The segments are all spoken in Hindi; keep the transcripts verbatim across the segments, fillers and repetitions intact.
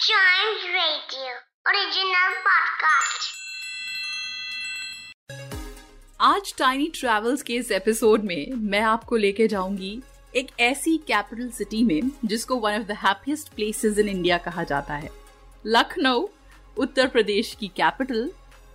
Chimes radio original podcast. आज टाइनी ट्रैवल्स के इस एपिसोड में मैं आपको लेके जाऊंगी एक ऐसी कैपिटल सिटी में जिसको one of the happiest places in India कहा जाता है, लखनऊ, उत्तर प्रदेश की कैपिटल।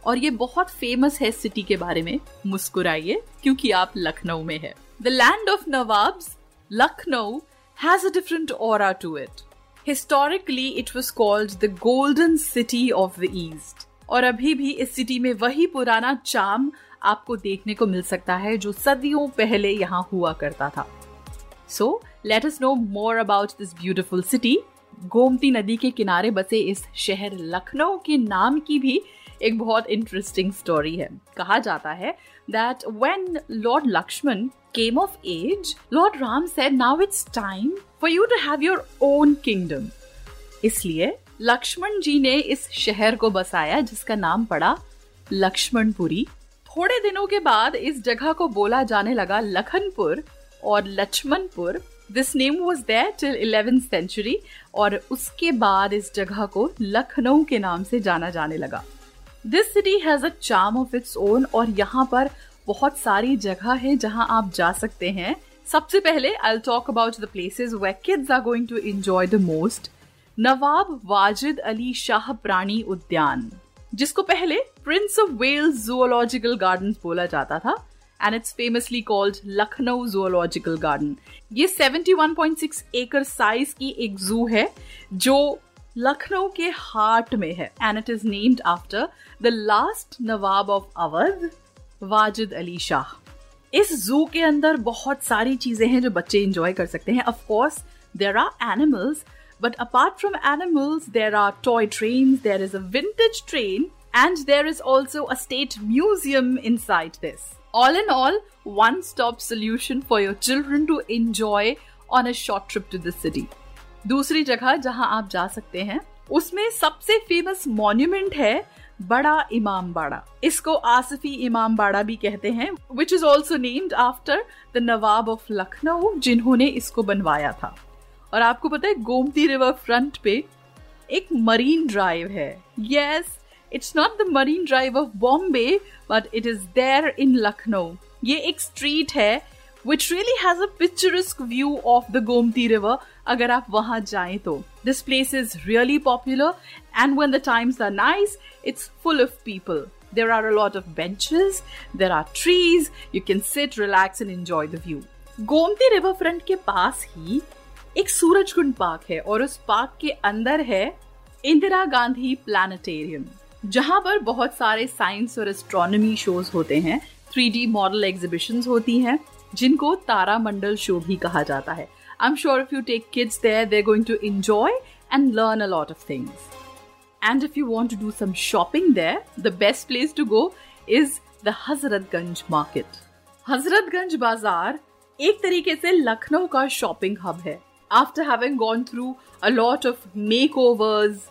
और ये बहुत फेमस है सिटी के बारे में, मुस्कुराइए क्योंकि आप लखनऊ में है। The land of nawabs, Lucknow has a different aura to it. Historically, it was called the Golden City of the East. और अभी भी इस सिटी में वही पुराना चार्म आपको देखने को मिल सकता है जो सदियों पहले यहाँ हुआ करता था। So, let us know more about this beautiful city. Gomti नदी के किनारे बसे इस शहर लखनऊ के नाम की भी एक बहुत इंटरेस्टिंग स्टोरी है। कहा जाता है that when Lord Lakshman came of age, Lord Ram said, now it's time for you to have your own kingdom. इसलिए लक्ष्मण जी ने इस शहर को बसाया जिसका नाम पड़ा लक्ष्मणपुरी। थोड़े दिनों के बाद इस जगह को बोला जाने लगा लखनपुर और Lakshmanpur. This name was there till eleventh century और उसके बाद इस जगह को लखनऊ के नाम से जाना जाने लगा। This city has a charm of its own और यहाँ पर बहुत सारी जगह है जहाँ आप जा सकते हैं। सबसे पहले I will talk about the places where kids are going to enjoy the most. Nawab Wajid Ali Shah प्राणी उद्यान, जिसको पहले prince of Wales zoological garden बोला जाता था and it's famously called Lucknow zoological garden. ये इकहत्तर पॉइंट छह एकड़ साइज की एक जू है जो लखनऊ के हार्ट में है and it is named after the last Nawab of Awadh, Wajid Ali Shah. इस जू के अंदर बहुत सारी चीजें हैं जो बच्चे एंजॉय कर सकते हैं। Of course there are animals, but apart from animals there are toy trains, there is a vintage train and there is also a state museum inside this. All in all one stop solution for your children to enjoy on a short trip to this city. दूसरी जगह जहां आप जा सकते हैं उसमें सबसे फेमस मॉन्यूमेंट है बड़ा इमामबाड़ा। इसको आसफी इमामबाड़ा भी कहते हैं, which is also named after the Nawab of Lucknow जिन्होंने इसको बनवाया था। और आपको पता है गोमती रिवर फ्रंट पे एक मरीन ड्राइव है। Yes, it's not the marine drive of Bombay but it is there in Lucknow. ये एक स्ट्रीट है which really has a picturesque view of the Gomti River, अगर आप वहां जाएं तो। This place is really popular and when the times are nice, it's full of people. There are a lot of benches, there are trees, you can sit, relax and enjoy the view. Gomti Riverfront के पास ही एक सूरजकुंड पार्क है और उस पार्क के अंदर है इंदिरा गांधी प्लैनेटेरियम, जहां पर बहुत सारे साइंस और एस्ट्रोनॉमी शोज होते हैं, थ्री डी मॉडल एग्जीबिशंस होती हैं जिनको तारामंडल शो भी कहा जाता है। I am sure if you take kids there they are going to enjoy and learn a lot of things. And if you want to do some shopping there, the best place to go is the Hazratganj market. Hazratganj बाजार एक तरीके से लखनऊ का शॉपिंग हब है। After having gone through a lot of makeovers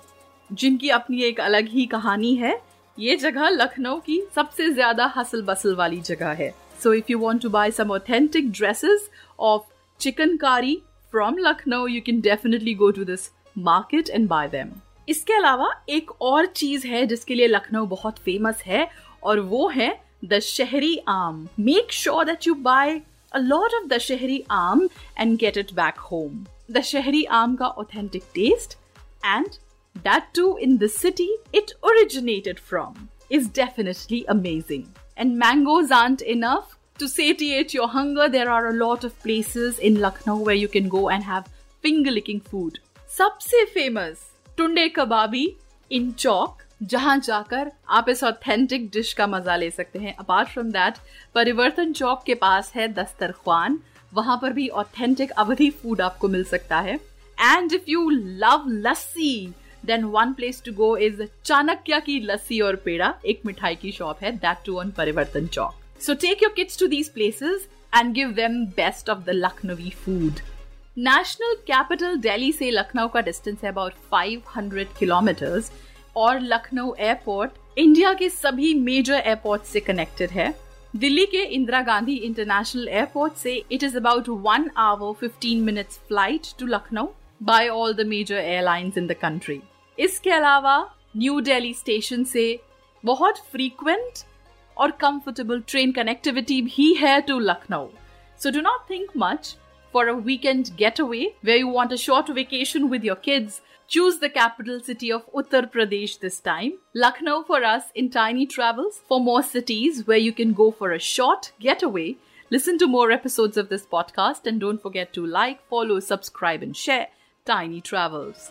जिनकी अपनी एक अलग ही कहानी है, ये जगह लखनऊ की सबसे ज्यादा हसल बसल वाली जगह है। So if you want to buy some authentic dresses of chikankari from Lucknow, you can definitely go to this market and buy them. इसके अलावा एक और चीज है जिसके लिए लखनऊ बहुत फेमस है और वो है दशहरी आम। Make sure that you buy a lot of Dasheri आम and get it back home. Dasheri आम का authentic taste and that too in the city it originated from is definitely amazing. And mangoes aren't enough to satiate your hunger. There are a lot of places in Lucknow where you can go and have finger-licking food. सबसे फेमस टुंडे कबाबी इन चौक, जहाँ जाकर आप इस ऑथेंटिक डिश का मजा ले सकते हैं। अपार्ट फ्रॉम दैट, परिवर्तन चौक के पास है दस्तरख्वान, वहाँ पर भी ऑथेंटिक अवधी फूड आपको मिल सकता है। And if you love lassi, then one place to go is Chanakya की लस्सी और पेड़ा, एक मिठाई की शॉप है, that too on परिवर्तन चौक. So take your kids to these places and give them best of the Lucknowi food. National capital Delhi से लखनऊ का distance है about five hundred kilometers और लखनऊ एयरपोर्ट इंडिया के सभी मेजर एयरपोर्ट से कनेक्टेड है। दिल्ली के इंदिरा गांधी इंटरनेशनल एयरपोर्ट से it is about one hour fifteen minutes flight to Lucknow by all the major airlines in the country. इसके अलावा न्यू दिल्ली स्टेशन से बहुत फ्रीक्वेंट और कंफर्टेबल ट्रेन कनेक्टिविटी भी है to Lucknow. So do not think much for a weekend getaway where you want a short vacation with your kids, choose the capital city of Uttar Pradesh this time. Lucknow for us in Tiny Travels. For more cities where you can go for a short getaway, listen to more episodes of this podcast and don't forget to like, follow, subscribe and share Tiny Travels.